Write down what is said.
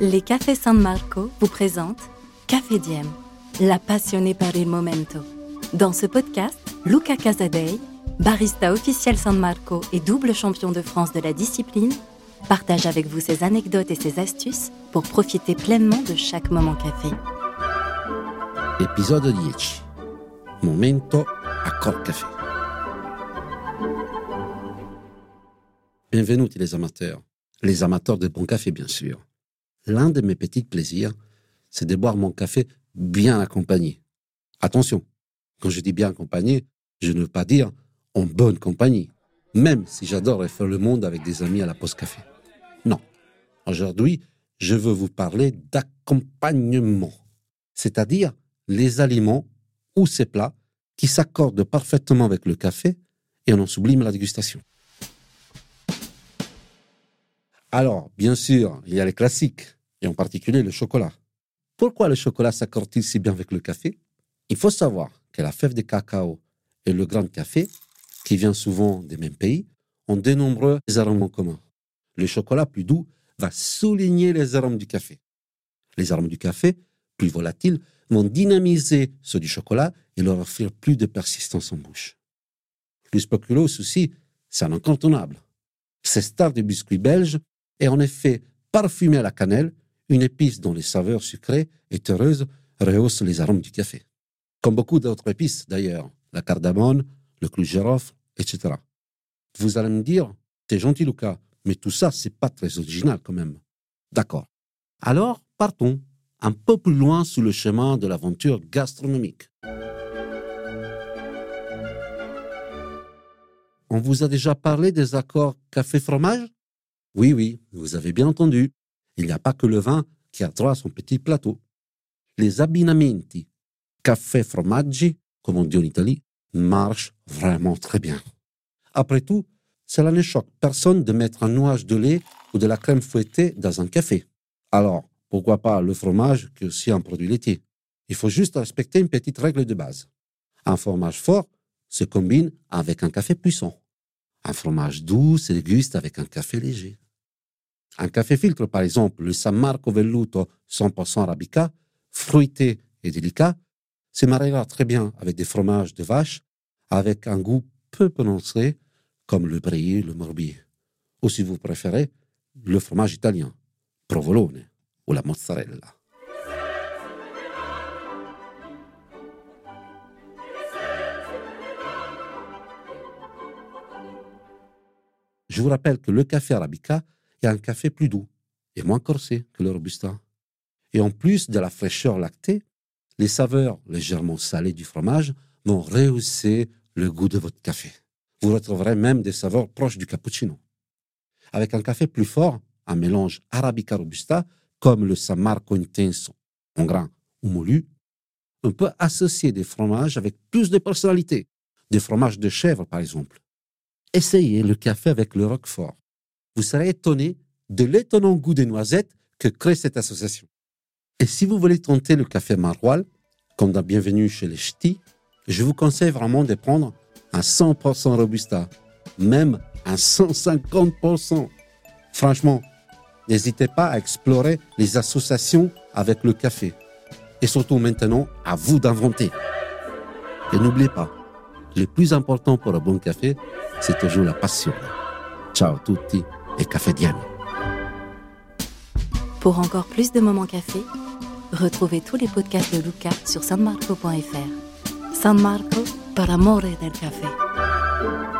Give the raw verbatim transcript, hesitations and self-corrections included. Les Cafés San Marco vous présentent Café Diem, la passionnée par il momento. Dans ce podcast, Luca Casadei, barista officiel San Marco et double champion de France de la discipline, partage avec vous ses anecdotes et ses astuces pour profiter pleinement de chaque moment café. Épisode dix. Momento Accord Café. Bienvenue les amateurs, les amateurs de bon café bien sûr. L'un de mes petits plaisirs, c'est de boire mon café bien accompagné. Attention, quand je dis bien accompagné, je ne veux pas dire en bonne compagnie, même si j'adore faire le monde avec des amis à la pause café. Non, aujourd'hui, je veux vous parler d'accompagnement, c'est-à-dire les aliments ou ces plats qui s'accordent parfaitement avec le café et on en sublime la dégustation. Alors, bien sûr, il y a les classiques, et en particulier le chocolat. Pourquoi le chocolat s'accorde-t-il si bien avec le café ? Il faut savoir que la fève de cacao et le grain de café, qui viennent souvent des mêmes pays, ont de nombreux arômes en commun. Le chocolat plus doux va souligner les arômes du café. Les arômes du café, plus volatiles, vont dynamiser ceux du chocolat et leur offrir plus de persistance en bouche. Le spéculoos aussi, c'est un incontournable. Ces stars de biscuits belges est en effet parfumé à la cannelle, une épice dont les saveurs sucrées et terreuses rehaussent les arômes du café. Comme beaucoup d'autres épices d'ailleurs, la cardamone, le clou de girofle, et cetera. Vous allez me dire, t'es gentil Lucas, mais tout ça c'est pas très original quand même. D'accord. Alors partons un peu plus loin sur le chemin de l'aventure gastronomique. On vous a déjà parlé des accords café-fromage ? Oui, oui, vous avez bien entendu. Il n'y a pas que le vin qui a droit à son petit plateau. Les abbinamenti café-fromaggi, comme on dit en Italie, marchent vraiment très bien. Après tout, cela ne choque personne de mettre un nuage de lait ou de la crème fouettée dans un café. Alors, pourquoi pas le fromage qui est aussi un produit laitier ? Il faut juste respecter une petite règle de base. Un fromage fort se combine avec un café puissant. Un fromage doux se déguste avec un café léger. Un café filtre, par exemple, le San Marco Velluto cent pour cent Arabica, fruité et délicat, se mariera très bien avec des fromages de vache, avec un goût peu prononcé, comme le brie, le morbier, ou si vous préférez, le fromage italien, provolone ou la mozzarella. Je vous rappelle que le café Arabica est un café plus doux et moins corsé que le Robusta. Et en plus de la fraîcheur lactée, les saveurs légèrement salées du fromage vont rehausser le goût de votre café. Vous retrouverez même des saveurs proches du cappuccino. Avec un café plus fort, un mélange Arabica-Robusta, comme le San Marco Intenso, en grain ou moulu, on peut associer des fromages avec plus de personnalité, des fromages de chèvre par exemple. Essayez le café avec le roquefort. Vous serez étonné de l'étonnant goût des noisettes que crée cette association. Et si vous voulez tenter le café maroilles, comme dans Bienvenue chez les Ch'tis, je vous conseille vraiment de prendre un cent pour cent Robusta, même un cent cinquante pour cent. Franchement, n'hésitez pas à explorer les associations avec le café. Et surtout maintenant, à vous d'inventer. Et n'oubliez pas, le plus important pour un bon café, c'est toujours la passion. Ciao à tutti et Café Diem. Pour encore plus de moments café, retrouvez tous les podcasts de Luca sur san marco point f r. San Marco, par amore del café.